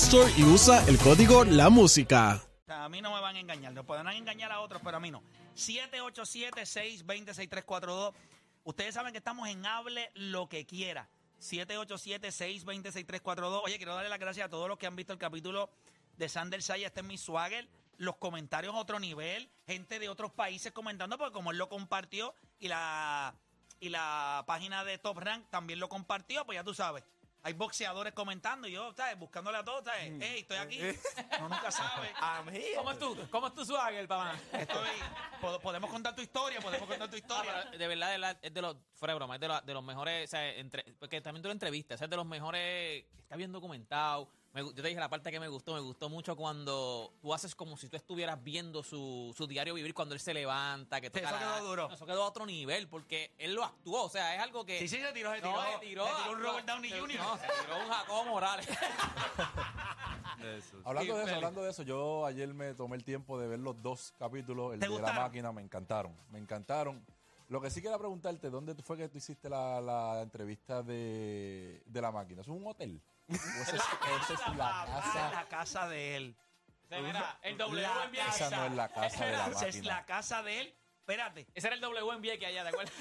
Store y usa el código LaMúsica. A mí no me van a engañar, no podrán engañar a otros, pero a mí no. 787-620-6342. Ustedes saben que estamos en Hable Lo Que Quiera. 787-620-6342. Oye, quiero darle las gracias a todos los que han visto el capítulo de Sandersay. Este es mi swagger. Los comentarios a otro nivel. Gente de otros países comentando, porque como él lo compartió y la página de Top Rank también lo compartió, pues ya tú sabes. Hay boxeadores comentando y yo, ¿sabes? Buscándole a todos, ¿sabes? Hey, estoy aquí. No, nunca sabes. ¿Cómo es tu swagger, papá? Podemos contar tu historia, Ah, de verdad, es de los mejores, o sea, porque también tú lo entrevistas, es de los mejores, está bien documentado. Yo te dije la parte que me gustó mucho cuando tú haces como si tú estuvieras viendo su diario vivir cuando él se levanta. Eso quedó duro. No, eso quedó a otro nivel porque él lo actuó, o sea, es algo que... Sí, se tiró un Robert Downey Jr. No, se tiró un Jacobo Morales. Hablando de eso, yo ayer me tomé el tiempo de ver los dos capítulos, el de La Máquina, me encantaron. Lo que sí quería preguntarte, ¿dónde fue que tú hiciste la entrevista de La Máquina? ¿Es un hotel? Esa es la casa de él. Esa no es la casa de La Máquina. Esa es la casa de él. Espérate. Ese era el W en Vieques allá, ¿te acuerdas?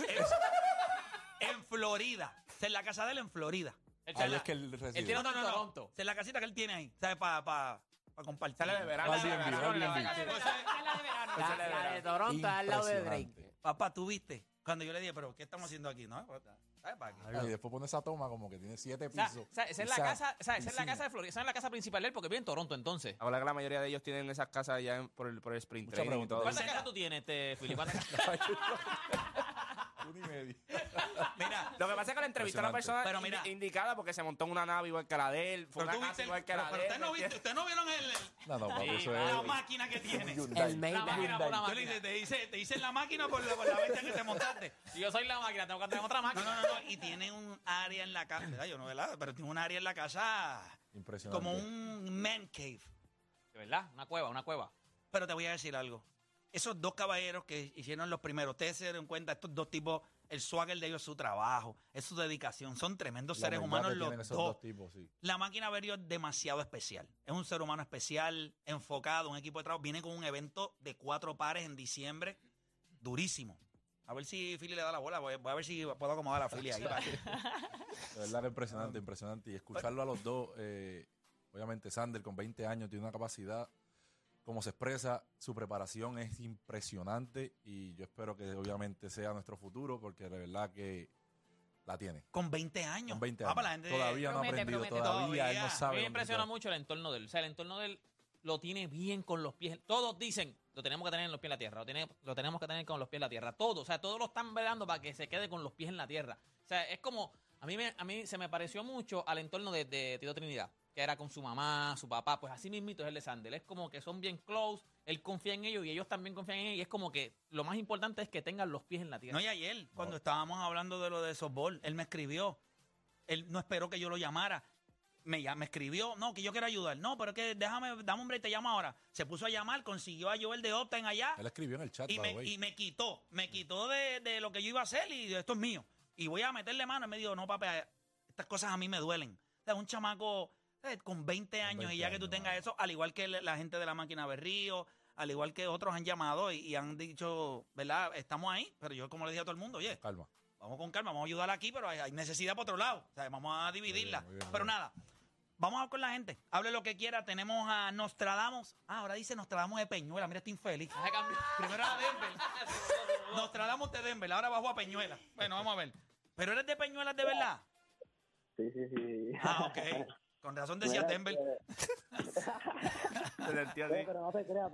En Florida. Esa es la casa de él en Florida. Él tiene en Toronto. Esa es la casita que él tiene ahí, ¿sabes? Para compartir. La de verano. La de Toronto al lado de Drake. Papá, ¿tú viste? Cuando yo le dije, ¿pero qué estamos haciendo aquí? No, ¿sabes? Y después pone esa toma como que tiene 7 pisos. Esa es la casa de Florida. Esa es la casa principal de él porque vive en Toronto entonces. Ahora que la mayoría de ellos tienen esas casas allá por el sprint training y todo. ¿Cuántas casas tú tienes, Filipe? ¿Cuántas casas? 1.5. Mira, lo que pasa es que le entrevistó a la persona indicada porque se montó en una nave igual que la de él. Fue una casa igual que la de él. ¿Ustedes no vieron el...? No, papi, eso es... La máquina que tiene. La máquina por la máquina. Te dicen la máquina por la bestia que te montaste. Si yo soy la máquina, tengo que tener otra máquina. No. Y tiene un área en la casa. ¿Verdad? Yo no, ¿verdad? Pero tiene un área en la casa... Impresionante. Como un man cave. ¿De verdad? Una cueva. Pero te voy a decir algo. Esos dos caballeros que hicieron los primeros, ustedes se dieron cuenta, estos dos tipos, el swagger de ellos, su trabajo, es su dedicación, son tremendos seres humanos los dos tipos, sí. La Máquina Berrío es demasiado especial, es un ser humano especial, enfocado, un equipo de trabajo, viene con un evento de 4 pares en diciembre, durísimo. A ver si Philly le da la bola, voy a ver si puedo acomodar a Philly ahí. La verdad, impresionante, y escucharlo a los dos, obviamente Sander con 20 años tiene una capacidad. Cómo se expresa, su preparación es impresionante y yo espero que obviamente sea nuestro futuro porque de verdad que la tiene. Con 20 años. Con 20 años. La gente todavía no ha aprendido, todavía él no sabe. Me impresiona mucho el entorno de él. O sea, el entorno de él lo tiene bien con los pies. Todos dicen, lo tenemos que tener en los pies en la tierra, lo tenemos que tener con los pies en la tierra. Todos, o sea, todos lo están velando para que se quede con los pies en la tierra. O sea, es como, a mí se me pareció mucho al entorno de Tito Trinidad. Que era con su mamá, su papá, pues así mismito es el de Sander. Es como que son bien close, él confía en ellos y ellos también confían en él. Y es como que lo más importante es que tengan los pies en la tierra. No, y ayer, cuando estábamos hablando de lo de softball, él me escribió. Él no esperó que yo lo llamara. Me escribió, no, que yo quiero ayudar. No, pero que dame un break, te llamo ahora. Se puso a llamar, consiguió a Joel de Opta en allá. Él escribió en el chat. Y me quitó de lo que yo iba a hacer y esto es mío. Y voy a meterle mano. Y me dijo, no, papi, estas cosas a mí me duelen. O sea, un chamaco... Con 20 años y ya que tú tengas eso, al igual que la gente de La Máquina Berrío, al igual que otros han llamado y han dicho, ¿verdad? Estamos ahí, pero yo como le dije a todo el mundo, oye, calma. vamos con calma, vamos a ayudarla aquí, pero hay necesidad por otro lado. O sea, vamos a dividirla. Muy bien, pero nada, vamos a hablar con la gente. Hable lo que quiera. Tenemos a Nostradamus. Ah, ahora dice Nostradamus de Peñuela. Mira, estoy infeliz. Primero era Denver. Nostradamus de Denver. Ahora bajó a Peñuela. Bueno, vamos a ver. ¿Pero eres de Peñuelas de verdad? Sí, sí, sí. Ah, ok. Con razón decía Denver. Pero no te creas,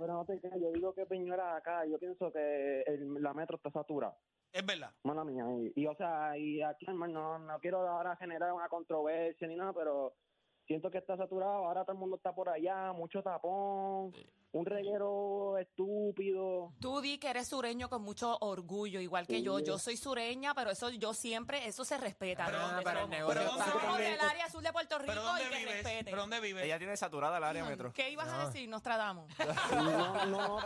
Yo digo que Peñuela acá, yo pienso que la metro está saturada. Es verdad. Mala mía. Y o sea, y aquí, hermano, no quiero ahora generar una controversia ni nada, pero siento que está saturado. Ahora todo el mundo está por allá, mucho tapón. Sí. Un reguero estúpido. Tú di que eres sureño con mucho orgullo, igual que yo. Yo soy sureña, pero eso yo siempre, eso se respeta. Pero somos del área sur de Puerto Rico y que respeten. ¿Pero dónde vives? Ella tiene saturada el área metro. ¿Qué ibas a decir, Nostradamus? No.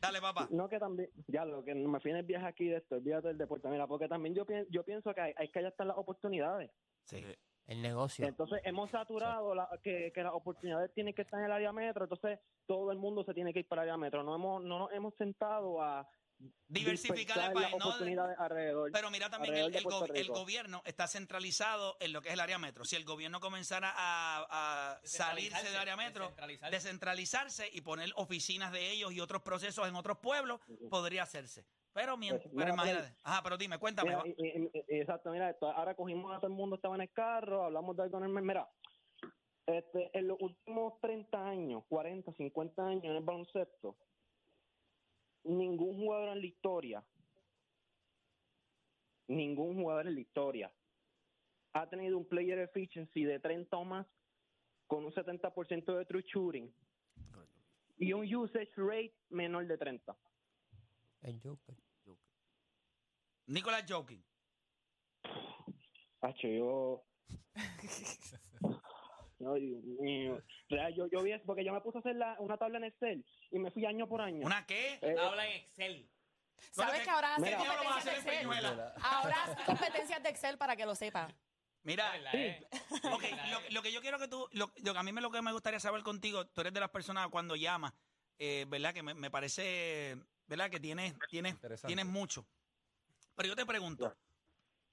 Dale, papá. No, que también, ya lo que me fui en el viaje aquí de esto, olvídate del deporte. Mira, porque también yo pienso que hay que allá están las oportunidades. Sí. El negocio. Entonces, hemos saturado que las oportunidades tienen que estar en el área metro. Entonces, todo el mundo se tiene que ir para el área metro. No nos hemos sentado a diversificar el país, las oportunidades alrededor. Pero mira también, el gobierno está centralizado en lo que es el área metro. Si el gobierno comenzara a salirse del área metro, descentralizarse y poner oficinas de ellos y otros procesos en otros pueblos, podría hacerse. Pero imagínate. Ajá, pero dime, cuéntame. Exacto, mira, ahora cogimos a todo el mundo, estaba en el carro, hablamos de algo en el mes. Mira, en los últimos 30 años, 40, 50 años en el baloncesto, ningún jugador en la historia ha tenido un player efficiency de 30 o más con un 70% de true shooting y un usage rate menor de 30. El Joker. Nikola Jokić. Hacho, no, Dios mío. Yo vi eso porque yo me puse a hacer una tabla en Excel y me fui año por año. ¿Una qué? Tabla en Excel. ¿Sabes que ahora hacen competencias de Excel? Ahora hacen competencias de Excel para que lo sepa. Mira, okay, lo que yo quiero que tú... Lo que me gustaría saber contigo, tú eres de las personas cuando llamas, ¿verdad? Que me parece... ¿Verdad? Que tienes mucho. Pero yo te pregunto,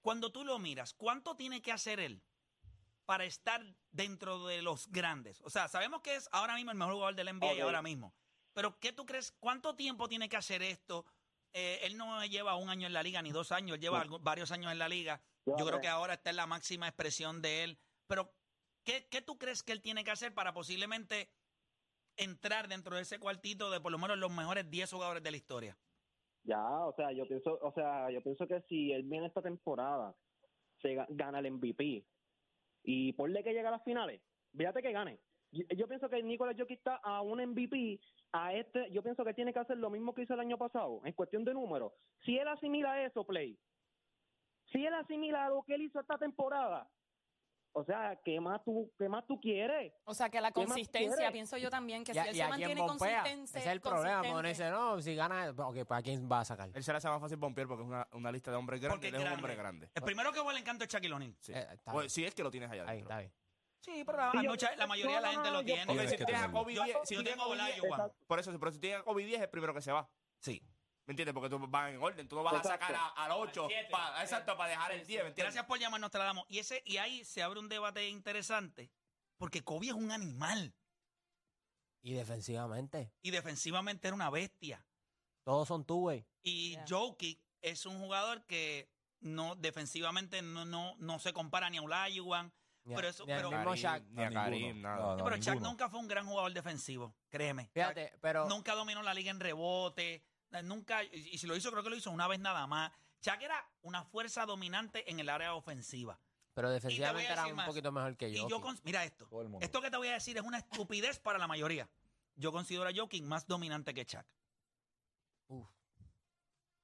cuando tú lo miras, ¿cuánto tiene que hacer él para estar dentro de los grandes? O sea, sabemos que es ahora mismo el mejor jugador del NBA ahora mismo. Pero ¿qué tú crees? ¿Cuánto tiempo tiene que hacer esto? Él no lleva un año en la liga ni 2 años. Él lleva varios años en la liga. Yo creo que ahora está en la máxima expresión de él. Pero ¿qué tú crees que él tiene que hacer para posiblemente... entrar dentro de ese cuartito de por lo menos los mejores 10 jugadores de la historia? Ya, yo pienso que si él viene esta temporada, se gana el MVP. Y ponle que llega a las finales, fíjate que gane. Yo pienso que Nikola Jokić está a un MVP, yo pienso que tiene que hacer lo mismo que hizo el año pasado, en cuestión de números. Si él asimila eso, si él asimila lo que él hizo esta temporada, o sea, ¿qué más tú quieres? O sea, que la consistencia, pienso yo también, que si él se mantiene consistente. Ese es el problema, cuando dice, no, si gana, okay, ¿para quién va a sacar? Él se la hace más fácil bompear porque es una lista de hombres grandes, él es un hombre grande. El primero que huele encanto es Shaquille O'Neal. Sí. Pues, sí, es que lo tienes allá adentro. Ahí está bien. Sí, pero la mayoría de la gente lo tiene. Porque si tú tienes a Kobe 10, si no tengo Olayo, Juan. Por eso, pero si tienes a Kobe 10, es el primero que se va. Sí. ¿Me entiendes? Porque tú vas en orden, tú no vas a sacar al 8, para dejar el 10, ¿me entiendes? Gracias por llamarnos, Nostradamus. Y ahí se abre un debate interesante, porque Kobe es un animal. Y defensivamente era una bestia. Todos son tú, güey. Y Jokić es un jugador que defensivamente no se compara ni a Olajuwon. Pero Shaq nunca fue un gran jugador defensivo, créeme. Fíjate, pero... Nunca dominó la liga en rebote... Nunca, y si lo hizo, creo que lo hizo una vez nada más. Shaq era una fuerza dominante en el área ofensiva. Pero defensivamente era un poquito mejor que Jokić. Mira esto. Esto que te voy a decir es una estupidez para la mayoría. Yo considero a Jokić más dominante que Shaq.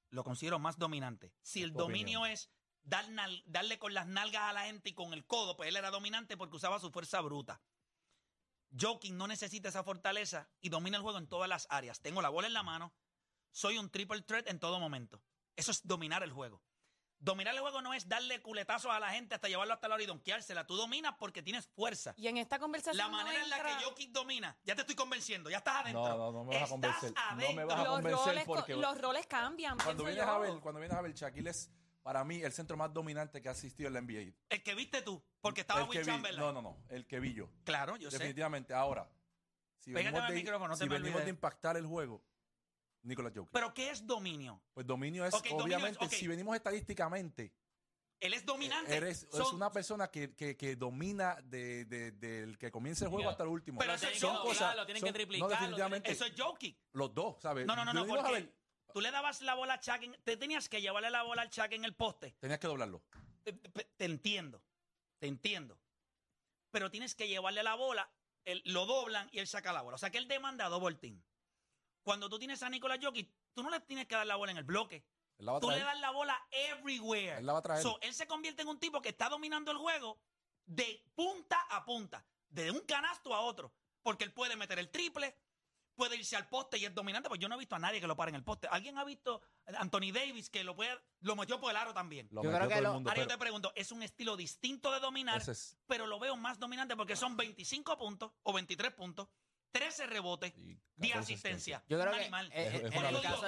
Lo considero más dominante. Si el dominio es darle con las nalgas a la gente y con el codo, pues él era dominante porque usaba su fuerza bruta. Jokić no necesita esa fortaleza y domina el juego en todas las áreas. Tengo la bola en la mano. Soy un triple threat en todo momento. Eso es dominar el juego. Dominar el juego no es darle culetazos a la gente hasta llevarlo hasta la hora y donkeársela. Tú dominas porque tienes fuerza. Y en esta conversación la manera en la que Jokić domina, ya te estoy convenciendo, ya estás adentro. No me vas a convencer. No me vas a convencer porque... Los roles cambian. Cuando vienes a ver, Shaquille es para mí, el centro más dominante que ha asistido en la NBA. El que viste tú, porque estaba Wilt Chamberlain. No, el que vi yo. Claro, yo definitivamente. Ahora, si venimos de impactar el juego, Nikola Jokić. ¿Pero qué es dominio? Pues dominio es, okay, obviamente, dominio es, si venimos estadísticamente... Él es dominante. Es una persona que domina del que comienza el juego hasta el último. Pero son cosas. Lo tienen que triplicar. No, definitivamente. Eso es Jokić. Los dos, ¿sabes? No, porque tú le dabas la bola a Shaq. Te tenías que llevarle la bola al Shaq en el poste. Tenías que doblarlo. Te entiendo. Pero tienes que llevarle la bola, lo doblan y él saca la bola. O sea que él demanda double team. Cuando tú tienes a Nikola Jokić, tú no le tienes que dar la bola en el bloque. Tú le das la bola everywhere. Él la va a traer. So, él se convierte en un tipo que está dominando el juego de punta a punta, de un canasto a otro, porque él puede meter el triple, puede irse al poste y es dominante, porque yo no he visto a nadie que lo pare en el poste. ¿Alguien ha visto a Anthony Davis que lo metió por el aro también? Yo creo que ahora yo te pregunto, es un estilo distinto de dominar, pero lo veo más dominante porque son 25 puntos o 23 puntos. 13 rebotes, 10 asistencias. Yo creo que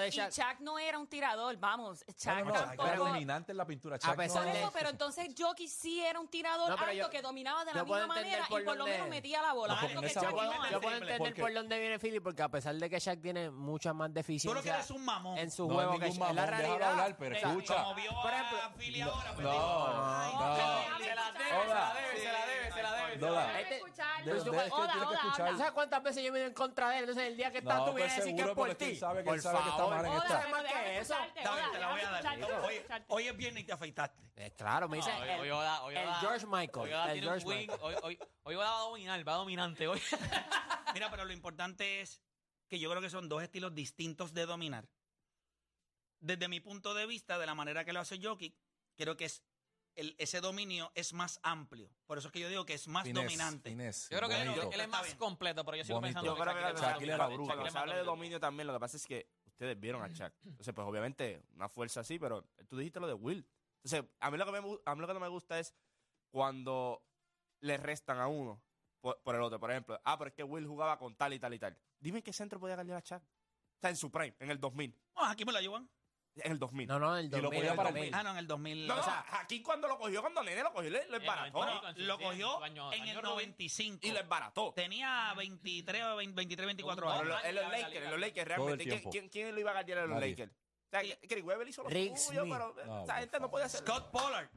y Shaq no era un tirador, vamos. Shaq tampoco era dominante en la pintura. Shaq pero entonces Jokić sí era un tirador alto que dominaba de la misma manera y por lo menos metía la bola. Yo puedo entender por dónde viene Philly, porque a pesar de que Shaq tiene muchas más deficiencias. Tú lo que eres un mamón. En su juego, que es la realidad. Pero escucha. Como vio a Philly ahora, pues se la debe. ¿Sabes cuántas veces yo me he ido en contra de él? Entonces, el día que estás tú vienes a decir que es por ti. Por favor, no te más que eso. Te la voy a dar. Hoy es viernes y te afeitaste. Claro, me dicen el George Michael. Hoy va a dominar, va dominante hoy. Mira, pero lo importante es que yo creo que son dos estilos distintos de dominar. Desde mi punto de vista, de la manera que lo hace Jokić, creo que es ese dominio es más amplio. Por eso es que yo digo que es más dominante. Yo creo que él es más completo, pero yo sigo pensando que Shaq era bruto. Cuando se habla de dominio también, lo que pasa es que ustedes vieron a Shaq. Entonces, pues obviamente, una fuerza así, pero tú dijiste lo de Wilt. Entonces, a mí lo que no me gusta es cuando le restan a uno por el otro. Por ejemplo, pero es que Wilt jugaba con tal y tal y tal. Dime qué centro podía cambiar a Shaq. Está en su prime, en el 2000. Aquí me la llevan. En el 2000. No, en el 2000. Y lo para el 2000. No, en el 2000. O sea, aquí cuando nene lo cogió, lo embarató. Lo cogió en el 95. Y lo embarató. Tenía 23, 24 años. En los Lakers, realmente. ¿Quién lo iba a ganar en los Lakers? O sea, Kyrie Irving hizo lo suyo, pero esa gente no podía hacerlo. Scott Pollard.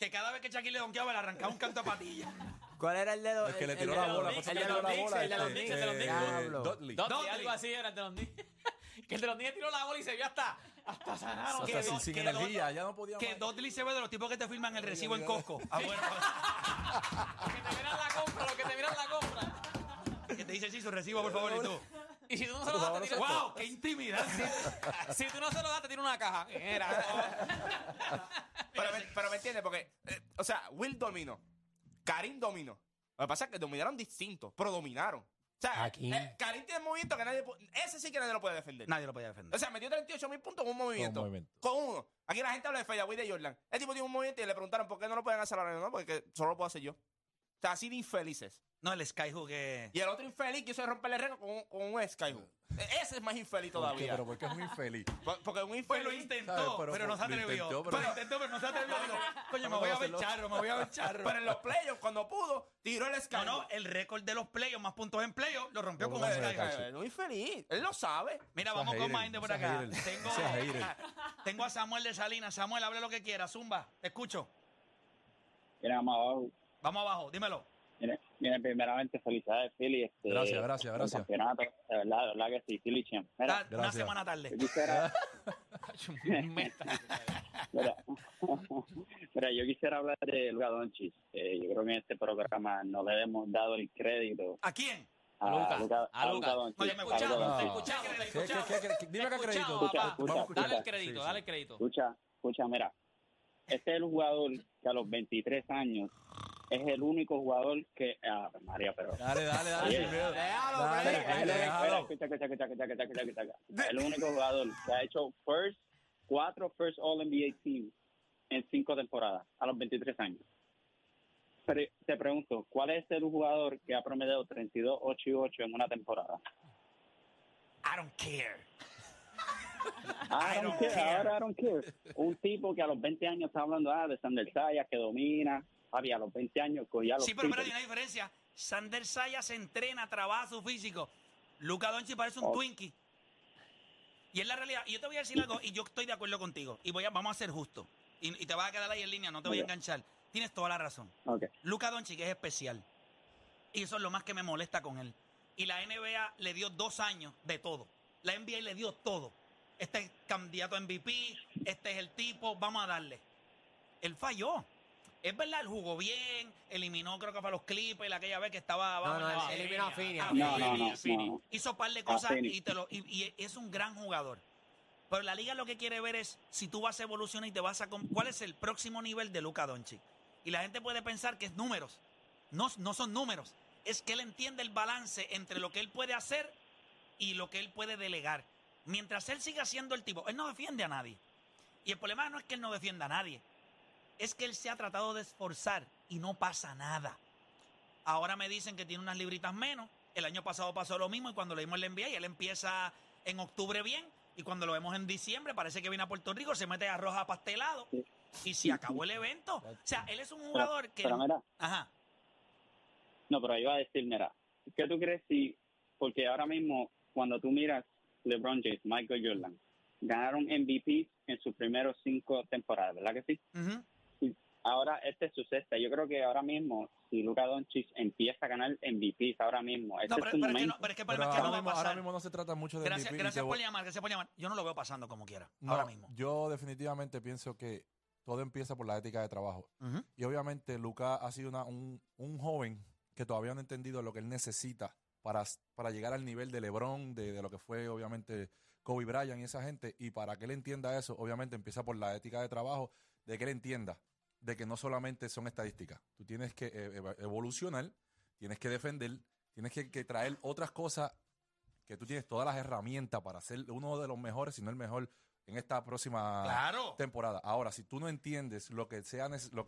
Que cada vez que Shaquille le donkeaba, le arrancaba un canto a patilla. ¿Cuál era el dedo? El que le tiró la bola. El de los Knicks. Dudley. Algo así era el de los Knicks. Que el de los niños tiró la bola y se vio hasta sanado. Sin energía, ya no podía. Que Dudley se ve de los tipos que te firman el recibo en Costco. Bueno. Los que te miran la compra. Que te dicen, sí, su recibo, por favor, y tú. Y si tú no se lo das, te tiran... ¡Wow! ¡Qué intimidad! Si tú no se lo das, te tiran una caja. Pero me entiendes, porque... o sea, Wilt dominó. Karim dominó. Lo que pasa es que dominaron distintos, pero dominaron. O sea, Karim tiene un movimiento que nadie... Ese sí que nadie lo puede defender. Nadie lo puede defender. O sea, metió 38,000 puntos con un movimiento. Con uno. Aquí la gente habla de fadeaway de Jordan. El tipo tiene un movimiento y le preguntaron por qué no lo pueden hacer ahora. No, porque solo lo puedo hacer yo. O sea, así de infelices. No, el skyhook es... Y el otro infeliz quiso romperle el récord con un skyhook. Ese es más infeliz todavía. ¿Pero por qué es muy infeliz? Porque un infeliz... Pues lo intentó, pero no se atrevió. Coño, me voy a ver charro. Pero en los playoffs, cuando pudo, tiró el skyhook. No, el récord de los playoffs, más puntos en playoffs, lo rompió con un skyhook. Muy infeliz. Él lo sabe. Mira, vamos con más gente por acá. Tengo a Samuel de Salinas. Samuel, hable lo que quiera. Zumba, te escucho. Mira, vamos abajo. Vamos abajo, dímelo. Miren, primeramente, felicidades, Philly. Gracias. Campeonato, de verdad que sí, Philly champ. Mira, una semana tarde. Yo quisiera hablar de Luka Dončić. Yo creo que en este programa no le hemos dado el crédito. ¿A quién? A Luka Dončić. Oye, me escuchamos. Dime que crédito. Dale el crédito. Escucha, mira. Este es el jugador que a los 23 años... Es el único jugador que... María, pero... Dale. Déjalo. El único jugador que ha hecho cuatro first All-NBA teams en 5 temporadas, a los 23 años. Pero te pregunto, ¿cuál es el jugador que ha promediado 32, 8 y 8 en una temporada? I don't care. Ahora I don't care. Un tipo que a los 20 años está hablando de Sandersay, que domina. Había a los 20 años cogía los. Sí, pero hay una diferencia. Sandersay se entrena, trabaja su físico. Luka Dončić parece un Twinkie. Y es la realidad. Y yo te voy a decir algo, y yo estoy de acuerdo contigo. Y vamos a ser justos. Y te vas a quedar ahí en línea, no te voy a enganchar. Tienes toda la razón. Okay. Luka Dončić es especial. Y eso es lo más que me molesta con él. Y la NBA le dio 2 años de todo. La NBA le dio todo. Este es candidato a MVP, este es el tipo, vamos a darle. Él falló. Es verdad, él jugó bien, eliminó creo que fue a los Clippers, aquella vez que estaba abajo. No, eliminó a Phoenix. No. Hizo par de cosas y es un gran jugador. Pero la liga lo que quiere ver es si tú vas a evolucionar y te vas a... ¿Cuál es el próximo nivel de Luka Dončić? Y la gente puede pensar que es números. No son números. Es que él entiende el balance entre lo que él puede hacer y lo que él puede delegar. Mientras él siga siendo el tipo, él no defiende a nadie. Y el problema no es que él no defienda a nadie. Es que él se ha tratado de esforzar y no pasa nada. Ahora me dicen que tiene unas libritas menos. El año pasado pasó lo mismo y cuando le dimos el NBA, y él empieza en octubre bien y cuando lo vemos en diciembre parece que viene a Puerto Rico, se mete arroz apastelado y se acabó el evento. O sea, él es un jugador que... Pero mira, ajá. No, pero iba a decir, mira, ¿qué tú crees si... Porque ahora mismo, cuando tú miras LeBron James, Michael Jordan, ganaron MVP en sus primeros 5 temporadas, ¿verdad que sí? Uh-huh. Ahora, este es su sexta. Yo creo que ahora mismo, si Luka Dončić empieza a ganar MVP ahora mismo, ahora mismo no se trata mucho de MVP. Gracias por llamar. Yo no lo veo pasando como quiera, ahora mismo. Yo definitivamente pienso que todo empieza por la ética de trabajo. Uh-huh. Y obviamente Luka ha sido un joven que todavía no ha entendido lo que él necesita para llegar al nivel de LeBron, de lo que fue obviamente Kobe Bryant y esa gente. Y para que él entienda eso, obviamente empieza por la ética de trabajo, de que él entienda de que no solamente son estadísticas. Tú tienes que evolucionar, tienes que defender, tienes que traer otras cosas, que tú tienes todas las herramientas para ser uno de los mejores, si no el mejor, en esta próxima temporada. Ahora, si tú no entiendes lo que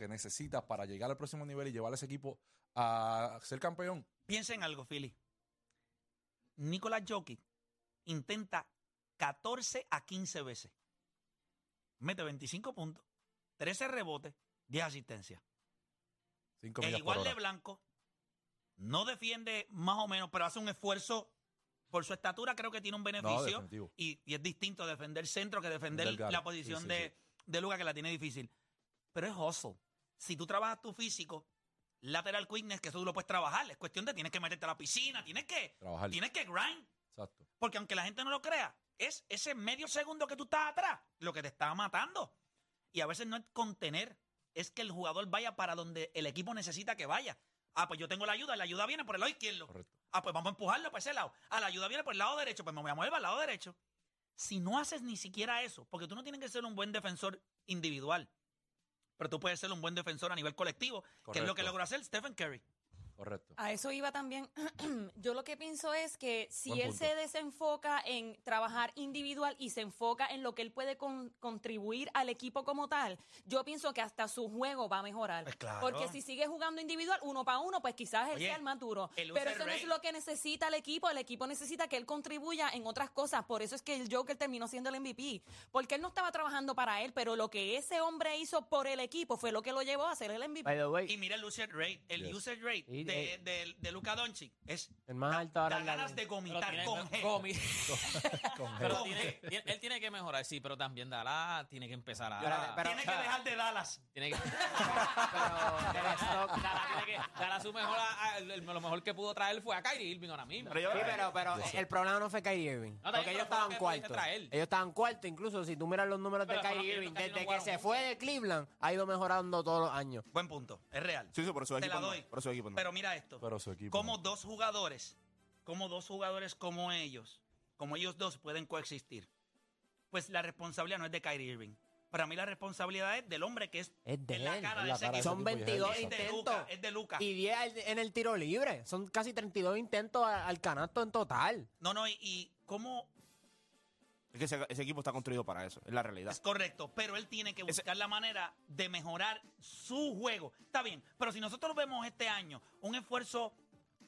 necesitas para llegar al próximo nivel y llevar a ese equipo a ser campeón. Piensa en algo, Philly. Nikola Jokić intenta 14 a 15 veces. Mete 25 puntos, 13 rebotes, 10 asistencias. El igual de blanco, no defiende más o menos, pero hace un esfuerzo. Por su estatura creo que tiene un beneficio. No, y es distinto defender centro que defender la posición de Luka, que la tiene difícil. Pero es hustle. Si tú trabajas tu físico, lateral quickness, que eso tú lo puedes trabajar. Es cuestión de tienes que meterte a la piscina, tienes que grind. Exacto. Porque aunque la gente no lo crea, es ese medio segundo que tú estás atrás lo que te está matando. Y a veces no es contener, es que el jugador vaya para donde el equipo necesita que vaya. Ah, pues yo tengo la ayuda viene por el lado izquierdo. Correcto. Ah, pues vamos a empujarlo para ese lado. Ah, la ayuda viene por el lado derecho, pues me voy a mover al lado derecho. Si no haces ni siquiera eso, porque tú no tienes que ser un buen defensor individual, pero tú puedes ser un buen defensor a nivel colectivo, correcto, que es lo que logró hacer Stephen Curry. Correcto. A eso iba también. Yo lo que pienso es que si él se desenfoca en trabajar individual y se enfoca en lo que él puede contribuir al equipo como tal, yo pienso que hasta su juego va a mejorar. Pues claro. Porque si sigue jugando individual, uno para uno, pues quizás él sea el más duro. Pero eso no es lo que necesita el equipo. El equipo necesita que él contribuya en otras cosas. Por eso es que el Joker terminó siendo el MVP. Porque él no estaba trabajando para él, pero lo que ese hombre hizo por el equipo fue lo que lo llevó a ser el MVP. Y mira el usage rate. De Luka Dončić es el más alto ahora. Da ganas de vomitar con él. Él tiene que mejorar, sí, pero también Dallas tiene que empezar a... Tiene que dejar de Dallas. Dallas lo mejor que pudo traer fue a Kyrie Irving ahora mismo. Pero el problema no fue Kyrie Irving. No, porque ellos estaban cuartos. Incluso si tú miras los números de Kyrie Irving, desde que se fue de Cleveland, ha ido mejorando todos los años. Buen punto, es real. Sí, por su equipo no. Pero mira esto, como dos jugadores como ellos dos pueden coexistir. Pues la responsabilidad no es de Kyrie Irving. Para mí la responsabilidad es del hombre que es de él, la cara de ese equipo. Son 22 intentos. Es de Luka. Y 10 en el tiro libre. Son casi 32 intentos al canasto en total. Y cómo... Es que ese equipo está construido para eso, es la realidad. Es correcto, pero él tiene que buscar la manera de mejorar su juego. Está bien, pero si nosotros vemos este año un esfuerzo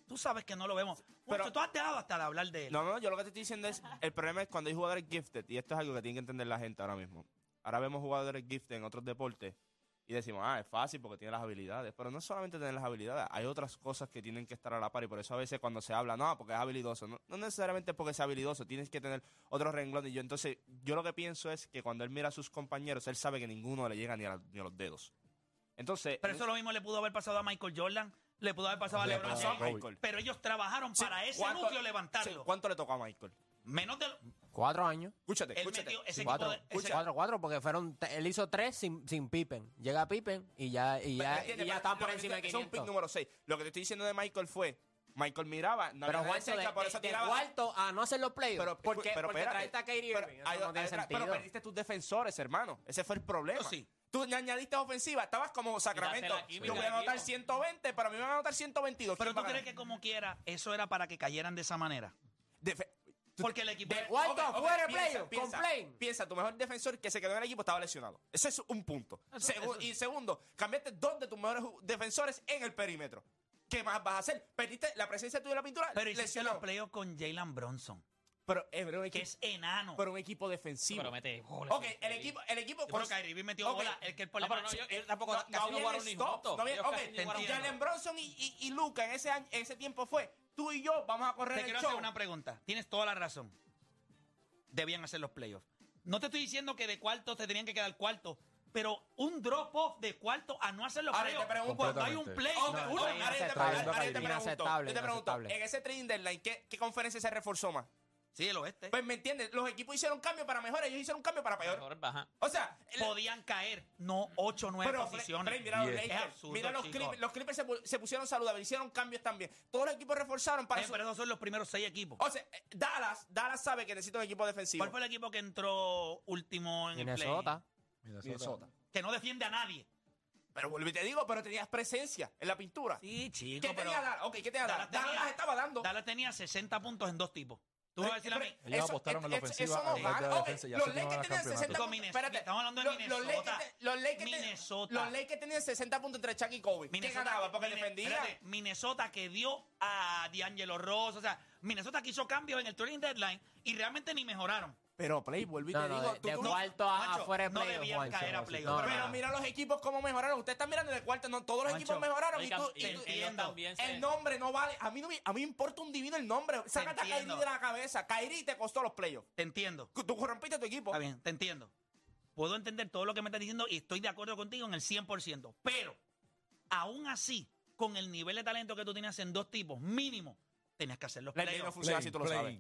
tú sabes que no lo vemos. Pero tú has dejado hasta de hablar de él. No, yo lo que te estoy diciendo es, el problema es cuando hay jugadores gifted, y esto es algo que tiene que entender la gente ahora mismo. Ahora vemos jugadores gifted en otros deportes y decimos, es fácil porque tiene las habilidades. Pero no es solamente tener las habilidades, hay otras cosas que tienen que estar a la par, y por eso a veces cuando se habla, no, porque es habilidoso. No necesariamente es porque es habilidoso, tienes que tener otros renglones. Entonces, yo lo que pienso es que cuando él mira a sus compañeros, él sabe que ninguno le llega ni a los dedos. Entonces, pero eso lo mismo le pudo haber pasado a Michael Jordan, le pudo haber pasado a LeBron James, pero ellos trabajaron para ese núcleo levantarlo. Sí, ¿cuánto le tocó a Michael? Menos de 4 años. Escúchate. Cuatro, porque él hizo 3 sin Pippen. Llega a Pippen y ya está por encima de 500. Es un pick número 6. Lo que te estoy diciendo de Michael fue, Michael miraba, no pero Juan de cuarto a no hacer los playoffs. Porque traíste a Kyrie Irving. No tiene sentido. Pero perdiste tus defensores, hermano. Ese fue el problema. Sí. Tú añadiste ofensiva, estabas como Sacramento. Yo voy a anotar 120, pero a mí me van a anotar 122. Pero tú crees que como quiera, eso era para que cayeran de esa manera. Porque el equipo... De cuarto fuera playoff, complain. Piensa, tu mejor defensor que se quedó en el equipo estaba lesionado. Ese es un punto. Y segundo, cambiaste 2 de tus mejores defensores en el perímetro. ¿Qué más vas a hacer? Perdiste la presencia tuya en la pintura. Pero hiciste los playoffs con Jalen Brunson. Pero que es enano. Pero un equipo defensivo. Pero mete goles. Ok, el equipo pero Kyrie Irving metió bola. El que el problema... él tampoco... No jugaron ni juntos. Jalen Brunson y Luka en ese tiempo fue... Tú y yo vamos a correr el show. Te quiero hacer una pregunta. Tienes toda la razón. Debían hacer los playoffs. No te estoy diciendo que de cuarto te tenían que quedar cuarto, pero un drop-off de cuarto a no hacer los playoffs. Cuando hay un playoff, te pregunto, en ese trading deadline, ¿qué conferencia se reforzó más? Sí, el oeste. Pues me entiendes, los equipos hicieron cambio para mejor, ellos hicieron cambio para peor. O sea, podían caer, no 8 o 9 posiciones. Mira los Clippers se pusieron saludables, hicieron cambios también. Todos los equipos reforzaron para eso. Pero esos son los primeros 6 equipos. O sea, Dallas sabe que necesita un equipo defensivo. ¿Cuál fue el equipo que entró último en Minnesota? Que no defiende a nadie. Pero vuelvo y te digo, pero tenías presencia en la pintura. Sí, chico. ¿Qué tenía Dallas? Dallas estaba dando. Dallas tenía 60 puntos en 2 tipos. Tú vas a decir a mí. Ellos apostaron en la ofensiva. Eso no vale. Los Lakers tenían 60 puntos. Espérate, estamos hablando de Minnesota. Los Lakers tenían 60 puntos entre Shaq y Kobe. ¿Quién ganaba? Porque defendía. Espérate, Minnesota que dio a D'Angelo Russell. O sea, Minnesota que hizo cambios en el trading deadline y realmente ni mejoraron. Pero Play, vuelvo y te digo. De cuarto afuera de Play. No debían caer a Play. Pero mira los equipos cómo mejoraron. Ustedes están mirando de cuarto. Todos los equipos mejoraron. Y tú entiendas. El nombre no vale. A mí me importa un divino el nombre. Sácate a Kyrie de la cabeza. Kyrie te costó los playoffs. Te entiendo. Tú corrompiste a tu equipo. Está bien, te entiendo. Puedo entender todo lo que me estás diciendo y estoy de acuerdo contigo en el 100%. Pero, aún así, con el nivel de talento que tú tenías en 2 tipos, mínimo, tenías que hacer los playoffs. No funciona así, tú lo sabes.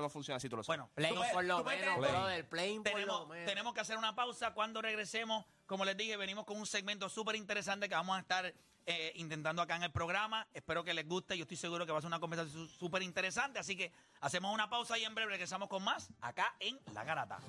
No funciona así, tú lo sabes. Bueno, playoffs por lo menos, bro, del play por lo menos. Tenemos que hacer una pausa. Cuando regresemos, como les dije, venimos con un segmento súper interesante que vamos a estar intentando acá en el programa. Espero que les guste. Yo estoy seguro que va a ser una conversación súper interesante. Así que hacemos una pausa y en breve regresamos con más acá en La Garata.